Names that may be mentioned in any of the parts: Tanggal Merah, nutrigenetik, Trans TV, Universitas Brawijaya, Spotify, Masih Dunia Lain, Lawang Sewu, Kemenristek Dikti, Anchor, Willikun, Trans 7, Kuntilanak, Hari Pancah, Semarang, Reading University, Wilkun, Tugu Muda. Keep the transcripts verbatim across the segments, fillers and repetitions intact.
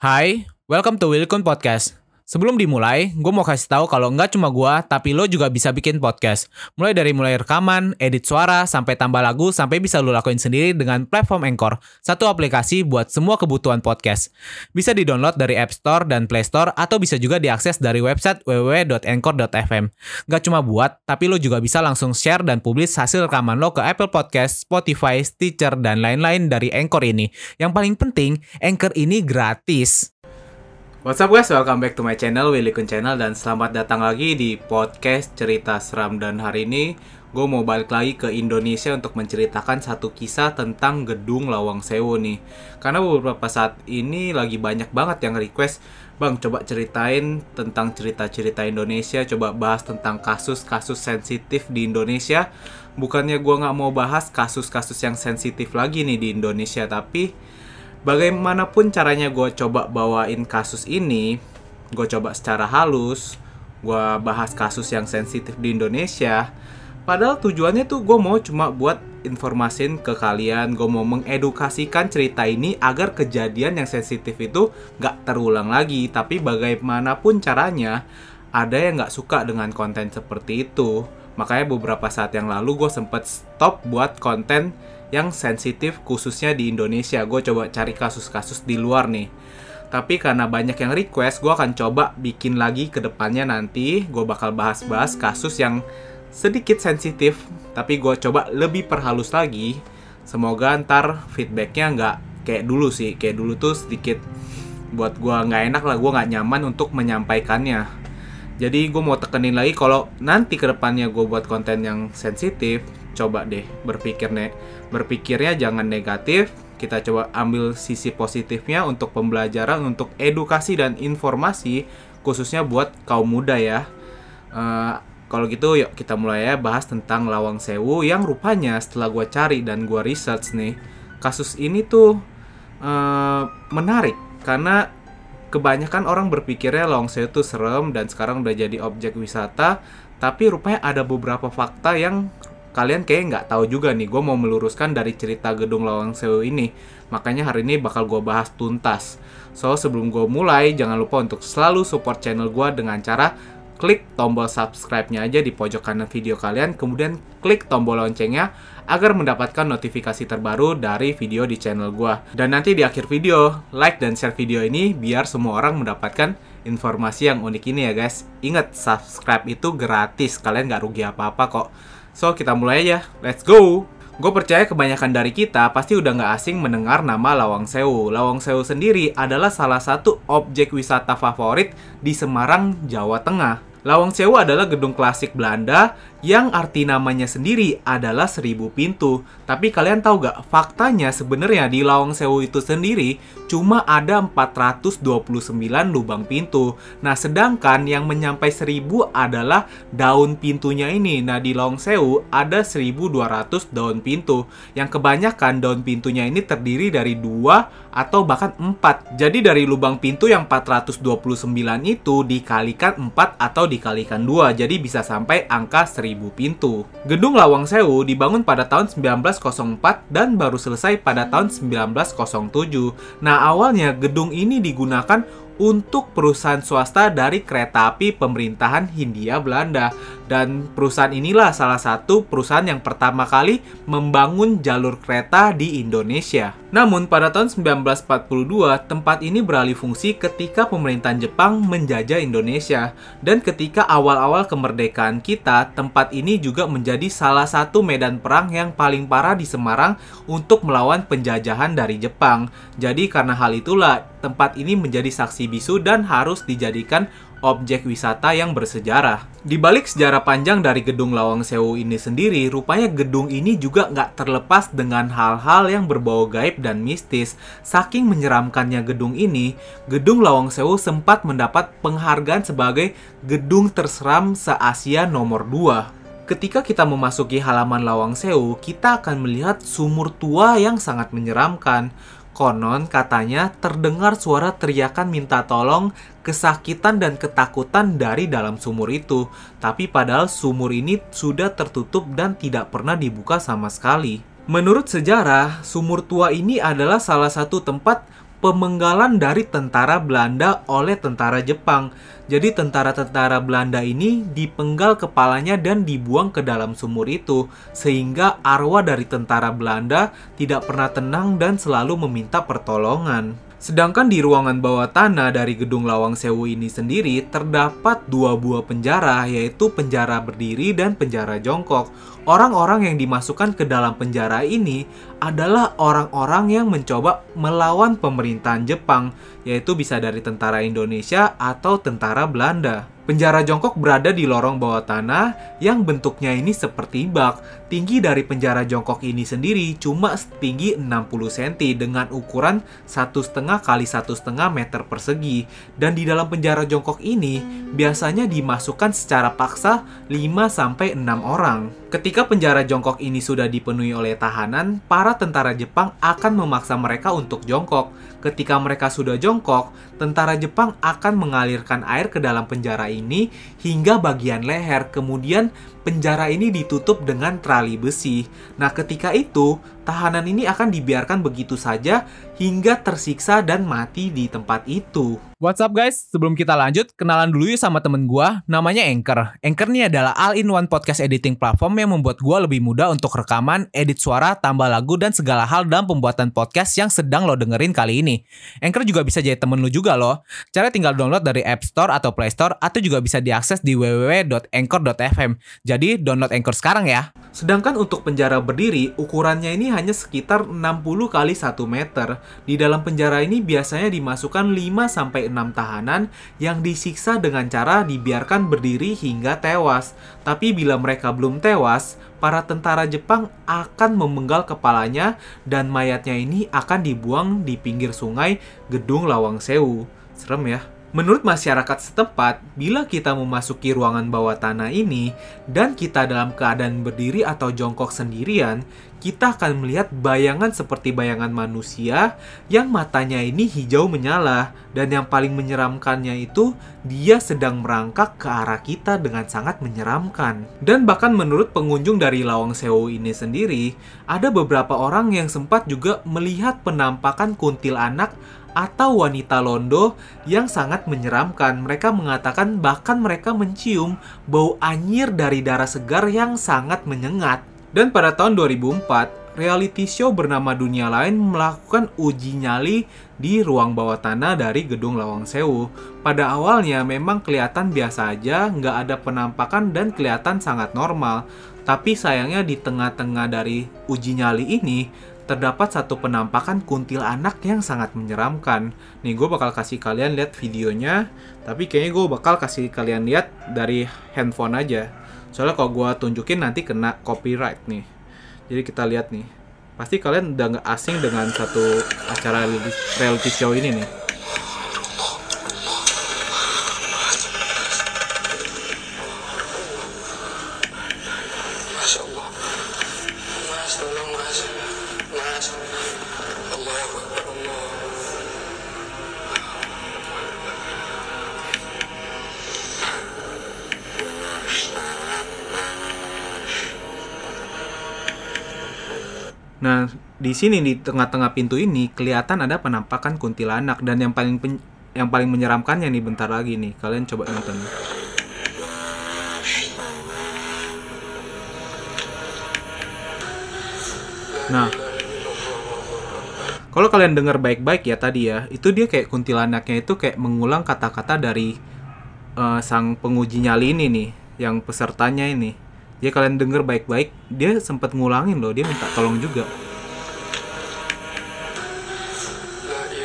Hai, welcome to Wilkun Podcast. Sebelum dimulai, gue mau kasih tahu kalau nggak cuma gue, tapi lo juga bisa bikin podcast. Mulai dari mulai rekaman, edit suara, sampai tambah lagu, sampai bisa lo lakuin sendiri dengan platform Anchor. Satu aplikasi buat semua kebutuhan podcast. Bisa di-download dari App Store dan Play Store, atau bisa juga diakses dari website w w w dot anchor dot f m. Nggak cuma buat, tapi lo juga bisa langsung share dan publish hasil rekaman lo ke Apple Podcast, Spotify, Stitcher, dan lain-lain dari Anchor ini. Yang paling penting, Anchor ini gratis. What's up guys, welcome back to my channel, Willikun Channel. Dan selamat datang lagi di podcast Cerita Seram. Dan hari ini gue mau balik lagi ke Indonesia untuk menceritakan satu kisah tentang Gedung Lawang Sewu nih. Karena beberapa saat ini lagi banyak banget yang request, bang coba ceritain tentang cerita-cerita Indonesia, coba bahas tentang kasus-kasus sensitif di Indonesia. Bukannya gue gak mau bahas kasus-kasus yang sensitif lagi nih di Indonesia, tapi bagaimanapun caranya gue coba bawain kasus ini, gue coba secara halus, gue bahas kasus yang sensitif di Indonesia. Padahal tujuannya tuh gue mau cuma buat informasin ke kalian, gue mau mengedukasikan cerita ini agar kejadian yang sensitif itu gak terulang lagi. Tapi bagaimanapun caranya, ada yang gak suka dengan konten seperti itu. Makanya beberapa saat yang lalu gue sempet stop buat konten yang sensitif khususnya di Indonesia. Gue coba cari kasus-kasus di luar nih. Tapi karena banyak yang request, gue akan coba bikin lagi ke depannya nanti. Gue bakal bahas-bahas kasus yang sedikit sensitif, tapi gue coba lebih perhalus lagi. Semoga ntar feedbacknya nggak kayak dulu sih. Kayak dulu tuh sedikit buat gue nggak enak lah, gue nggak nyaman untuk menyampaikannya. Jadi gue mau tekenin lagi kalau nanti ke depannya gue buat konten yang sensitif, coba deh berpikir nih, berpikirnya jangan negatif, kita coba ambil sisi positifnya untuk pembelajaran, untuk edukasi dan informasi khususnya buat kaum muda ya. Uh, kalau gitu yuk kita mulai ya bahas tentang Lawang Sewu yang rupanya setelah gue cari dan gue research nih, kasus ini tuh uh, menarik karena kebanyakan orang berpikirnya Lawang Sewu itu serem dan sekarang udah jadi objek wisata, tapi rupanya ada beberapa fakta yang kalian kayaknya nggak tahu juga nih. Gue mau meluruskan dari cerita Gedung Lawang Sewu ini. Makanya hari ini bakal gue bahas tuntas. So, sebelum gue mulai, jangan lupa untuk selalu support channel gue dengan cara klik tombol subscribe-nya aja di pojok kanan video kalian. Kemudian klik tombol loncengnya agar mendapatkan notifikasi terbaru dari video di channel gue. Dan nanti di akhir video, like dan share video ini biar semua orang mendapatkan informasi yang unik ini ya guys. Ingat, subscribe itu gratis. Kalian nggak rugi apa-apa kok. So, kita mulai aja. Let's go! Gue percaya kebanyakan dari kita pasti udah nggak asing mendengar nama Lawang Sewu. Lawang Sewu sendiri adalah salah satu objek wisata favorit di Semarang, Jawa Tengah. Lawang Sewu adalah gedung klasik Belanda yang arti namanya sendiri adalah seribu pintu. Tapi kalian tahu gak, faktanya sebenarnya di Lawang Sewu itu sendiri cuma ada empat ratus dua puluh sembilan lubang pintu. Nah, sedangkan yang menyampai seribu adalah daun pintunya ini. Nah, di Lawang Sewu ada seribu dua ratus daun pintu. Yang kebanyakan daun pintunya ini terdiri dari dua atau bahkan empat. Jadi dari lubang pintu yang empat ratus dua puluh sembilan itu dikalikan empat atau dikalikan dua, jadi bisa sampai angka seribu pintu. Gedung Lawang Sewu dibangun pada tahun sembilan belas nol empat dan baru selesai pada tahun sembilan belas nol tujuh. Nah, awalnya gedung ini digunakan untuk perusahaan swasta dari kereta api pemerintahan Hindia Belanda. Dan perusahaan inilah salah satu perusahaan yang pertama kali membangun jalur kereta di Indonesia. Namun pada tahun sembilan belas empat puluh dua, tempat ini beralih fungsi ketika pemerintahan Jepang menjajah Indonesia. Dan ketika awal-awal kemerdekaan kita, tempat ini juga menjadi salah satu medan perang yang paling parah di Semarang untuk melawan penjajahan dari Jepang. Jadi karena hal itulah, tempat ini menjadi saksi bisu dan harus dijadikan objek wisata yang bersejarah. Di balik sejarah panjang dari Gedung Lawang Sewu ini sendiri, rupanya gedung ini juga nggak terlepas dengan hal-hal yang berbau gaib dan mistis. Saking menyeramkannya gedung ini, Gedung Lawang Sewu sempat mendapat penghargaan sebagai gedung terseram se-Asia nomor dua. Ketika kita memasuki halaman Lawang Sewu, kita akan melihat sumur tua yang sangat menyeramkan. Konon katanya terdengar suara teriakan minta tolong, kesakitan dan ketakutan dari dalam sumur itu. Tapi padahal sumur ini sudah tertutup dan tidak pernah dibuka sama sekali. Menurut sejarah, sumur tua ini adalah salah satu tempat pemenggalan dari tentara Belanda oleh tentara Jepang. Jadi tentara-tentara Belanda ini dipenggal kepalanya dan dibuang ke dalam sumur itu, sehingga arwah dari tentara Belanda tidak pernah tenang dan selalu meminta pertolongan. Sedangkan di ruangan bawah tanah dari gedung Lawang Sewu ini sendiri terdapat dua buah penjara, yaitu penjara berdiri dan penjara jongkok. Orang-orang yang dimasukkan ke dalam penjara ini adalah orang-orang yang mencoba melawan pemerintahan Jepang, yaitu bisa dari tentara Indonesia atau tentara Belanda. Penjara jongkok berada di lorong bawah tanah yang bentuknya ini seperti bak. Tinggi dari penjara jongkok ini sendiri cuma setinggi enam puluh sentimeter dengan ukuran satu koma lima kali satu koma lima meter persegi. Dan di dalam penjara jongkok ini biasanya dimasukkan secara paksa lima sampai enam orang. Ketika penjara jongkok ini sudah dipenuhi oleh tahanan, para tentara Jepang akan memaksa mereka untuk jongkok. Ketika mereka sudah jongkok, tentara Jepang akan mengalirkan air ke dalam penjara ini ini hingga bagian leher. Kemudian penjara ini ditutup dengan trali besi. Nah, ketika itu tahanan ini akan dibiarkan begitu saja hingga tersiksa dan mati di tempat itu. What's up guys? Sebelum kita lanjut, kenalan dulu yuk sama temen gua, namanya Anchor. Anchor ini adalah all-in-one podcast editing platform yang membuat gua lebih mudah untuk rekaman, edit suara, tambah lagu, dan segala hal dalam pembuatan podcast yang sedang lo dengerin kali ini. Anchor juga bisa jadi temen lo juga loh. Cara tinggal download dari App Store atau Play Store, atau juga bisa diakses di w w w dot anchor dot f m. Jadi, download Anchor sekarang ya. Sedangkan untuk penjara berdiri, ukurannya ini hanya sekitar enam puluh kali satu meter. Di dalam penjara ini biasanya dimasukkan lima sampai enam tahanan yang disiksa dengan cara dibiarkan berdiri hingga tewas. Tapi bila mereka belum tewas, para tentara Jepang akan memenggal kepalanya dan mayatnya ini akan dibuang di pinggir sungai Gedung Lawang Sewu. Serem ya? Menurut masyarakat setempat, bila kita memasuki ruangan bawah tanah ini dan kita dalam keadaan berdiri atau jongkok sendirian, kita akan melihat bayangan seperti bayangan manusia yang matanya ini hijau menyala, dan yang paling menyeramkannya itu dia sedang merangkak ke arah kita dengan sangat menyeramkan. Dan bahkan menurut pengunjung dari Lawang Sewu ini sendiri, ada beberapa orang yang sempat juga melihat penampakan kuntilanak atau wanita londo yang sangat menyeramkan. Mereka mengatakan bahkan mereka mencium bau anyir dari darah segar yang sangat menyengat. Dan pada tahun dua ribu empat, reality show bernama Dunia Lain melakukan uji nyali di ruang bawah tanah dari Gedung Lawang Sewu. Pada awalnya memang kelihatan biasa aja, nggak ada penampakan dan kelihatan sangat normal. Tapi sayangnya di tengah-tengah dari uji nyali ini, terdapat satu penampakan kuntilanak yang sangat menyeramkan. Nih, gue bakal kasih kalian lihat videonya, tapi kayaknya gue bakal kasih kalian lihat dari handphone aja. Soalnya kalau gue tunjukin nanti kena copyright nih. Jadi kita lihat nih. Pasti kalian udah nggak asing dengan satu acara reality show ini nih. Nah, di sini di tengah-tengah pintu ini kelihatan ada penampakan kuntilanak, dan yang paling pen- yang paling menyeramkannya nih bentar lagi nih. Kalian coba nonton. Nah, kalau kalian dengar baik-baik ya tadi ya, itu dia kayak kuntilanaknya itu kayak mengulang kata-kata dari uh, sang penguji nyali ini nih, yang pesertanya ini. Jadi kalian denger baik-baik, dia sempat ngulangin loh, dia minta tolong juga.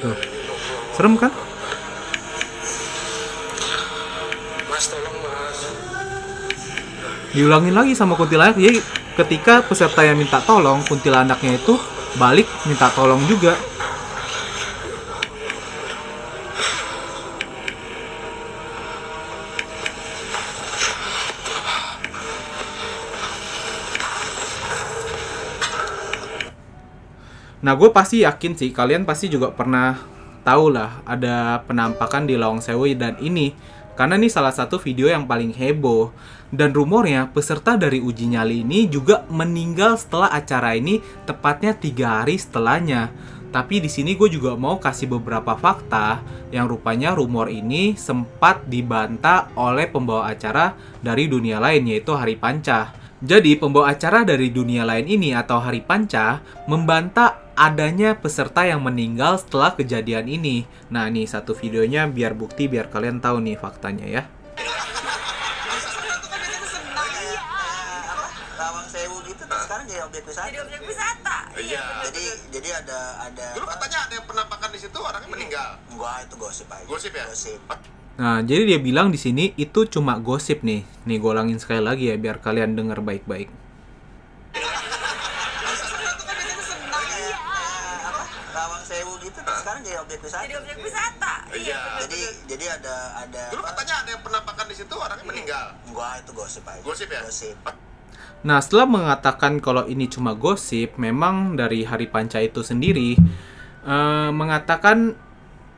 Tuh. Serem kan? Diulangin lagi sama kuntilanak, jadi ketika peserta yang minta tolong, kuntilanaknya itu balik minta tolong juga. Nah, gue pasti yakin sih, kalian pasti juga pernah tahu lah ada penampakan di Lawang Sewu dan ini. Karena ini salah satu video yang paling heboh. Dan rumornya, peserta dari uji nyali ini juga meninggal setelah acara ini, tepatnya tiga hari setelahnya. Tapi di sini gue juga mau kasih beberapa fakta yang rupanya rumor ini sempat dibantah oleh pembawa acara dari dunia lain, yaitu Hari Pancah. Jadi pembawa acara dari dunia lain ini atau Hari Pancah membantah adanya peserta yang meninggal setelah kejadian ini. Nah nih satu videonya biar bukti biar kalian tahu nih faktanya ya. Jadi objek wisata. Iya. Jadi jadi ada ada. Dulu katanya ada yang penampakan di situ orangnya meninggal. Enggak, itu gosip aja. Gosip ya? Gosip. Nah, jadi dia bilang di sini itu cuma gosip nih. Nih gue ulangin sekali lagi ya biar kalian dengar baik-baik. Lawang Sewu gitu sekarang jadi objek wisata. Jadi objek wisata. Iya. Jadi jadi ada ada. Dulu katanya ada yang penampakan di situ orangnya meninggal. Enggak, itu gosip aja. Gosip ya? Gosip. Nah, setelah mengatakan kalau ini cuma gosip, memang dari Hari Pancah itu sendiri eh, mengatakan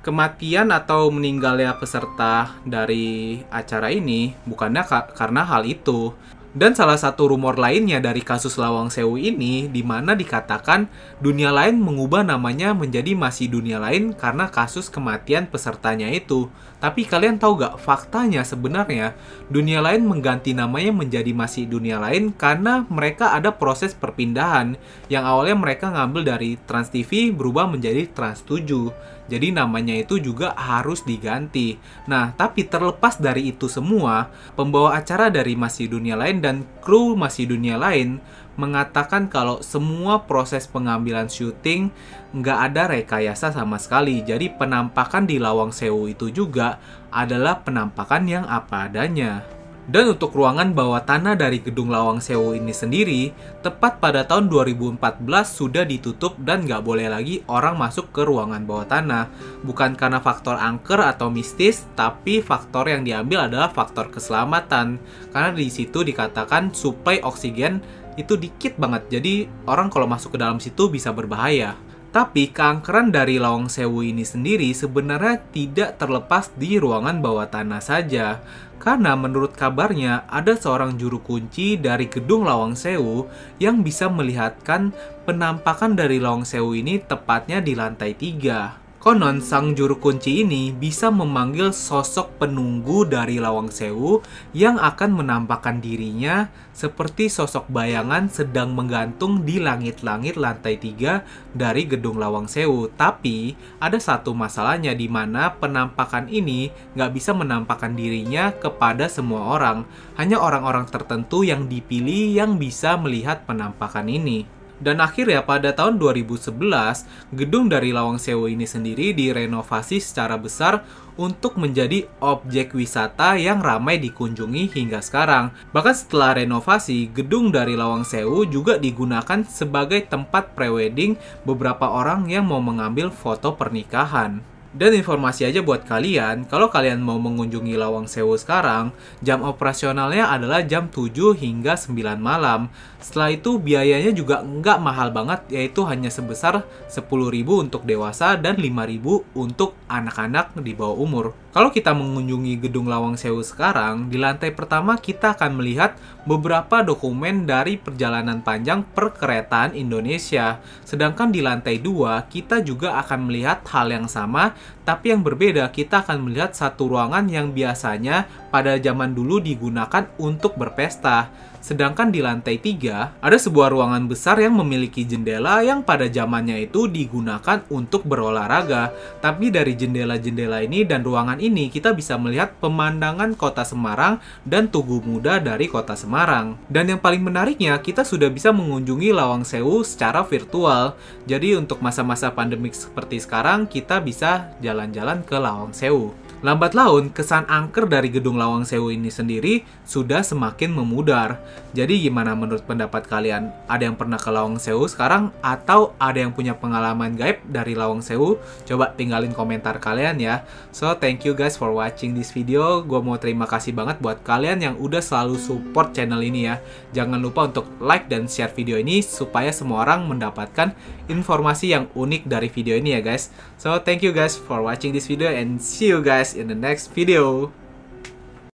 kematian atau meninggalnya peserta dari acara ini bukannya ka- karena hal itu. Dan salah satu rumor lainnya dari kasus Lawang Sewu ini, di mana dikatakan dunia lain mengubah namanya menjadi Masih Dunia Lain karena kasus kematian pesertanya itu. Tapi kalian tahu gak faktanya sebenarnya dunia lain mengganti namanya menjadi Masih Dunia Lain karena mereka ada proses perpindahan yang awalnya mereka ngambil dari Trans T V berubah menjadi Trans tujuh. Jadi namanya itu juga harus diganti. Nah, tapi terlepas dari itu semua, pembawa acara dari Masih Dunia Lain dan kru Masih Dunia Lain mengatakan kalau semua proses pengambilan syuting nggak ada rekayasa sama sekali. Jadi penampakan di Lawang Sewu itu juga adalah penampakan yang apa adanya. Dan untuk ruangan bawah tanah dari gedung Lawang Sewu ini sendiri, tepat pada tahun dua ribu empat belas sudah ditutup dan nggak boleh lagi orang masuk ke ruangan bawah tanah. Bukan karena faktor angker atau mistis, tapi faktor yang diambil adalah faktor keselamatan. Karena di situ dikatakan suplai oksigen itu dikit banget, jadi orang kalau masuk ke dalam situ bisa berbahaya. Tapi keangkeran dari Lawang Sewu ini sendiri sebenarnya tidak terlepas di ruangan bawah tanah saja. Karena menurut kabarnya ada seorang juru kunci dari gedung Lawang Sewu yang bisa melihatkan penampakan dari Lawang Sewu ini tepatnya di lantai tiga. Konon, sang juru kunci ini bisa memanggil sosok penunggu dari Lawang Sewu yang akan menampakkan dirinya seperti sosok bayangan sedang menggantung di langit-langit lantai tiga dari gedung Lawang Sewu. Tapi, ada satu masalahnya di mana penampakan ini nggak bisa menampakkan dirinya kepada semua orang. Hanya orang-orang tertentu yang dipilih yang bisa melihat penampakan ini. Dan akhirnya pada tahun dua ribu sebelas, gedung dari Lawang Sewu ini sendiri direnovasi secara besar untuk menjadi objek wisata yang ramai dikunjungi hingga sekarang. Bahkan setelah renovasi, gedung dari Lawang Sewu juga digunakan sebagai tempat prewedding beberapa orang yang mau mengambil foto pernikahan. Dan informasi aja buat kalian, kalau kalian mau mengunjungi Lawang Sewu sekarang, jam operasionalnya adalah jam tujuh hingga sembilan malam. Setelah itu biayanya juga nggak mahal banget, yaitu hanya sebesar sepuluh ribu untuk dewasa dan lima ribu untuk anak-anak di bawah umur. Kalau kita mengunjungi gedung Lawang Sewu sekarang, di lantai pertama kita akan melihat beberapa dokumen dari perjalanan panjang perkeretaan Indonesia. Sedangkan di lantai dua, kita juga akan melihat hal yang sama, tapi yang berbeda. Kita akan melihat satu ruangan yang biasanya pada zaman dulu digunakan untuk berpesta. Sedangkan di lantai tiga, ada sebuah ruangan besar yang memiliki jendela yang pada zamannya itu digunakan untuk berolahraga. Tapi dari jendela-jendela ini dan ruangan ini kita bisa melihat pemandangan kota Semarang dan Tugu Muda dari kota Semarang. Dan yang paling menariknya, kita sudah bisa mengunjungi Lawang Sewu secara virtual. Jadi untuk masa-masa pandemik seperti sekarang, kita bisa jalan-jalan ke Lawang Sewu. Lambat laun, kesan angker dari gedung Lawang Sewu ini sendiri sudah semakin memudar. Jadi gimana menurut pendapat kalian? Ada yang pernah ke Lawang Sewu sekarang? Atau ada yang punya pengalaman gaib dari Lawang Sewu? Coba tinggalin komentar kalian ya. So, thank you guys for watching this video. Gua mau terima kasih banget buat kalian yang udah selalu support channel ini ya. Jangan lupa untuk like dan share video ini supaya semua orang mendapatkan informasi yang unik dari video ini ya guys. So, thank you guys for watching this video and see you guys in the next video.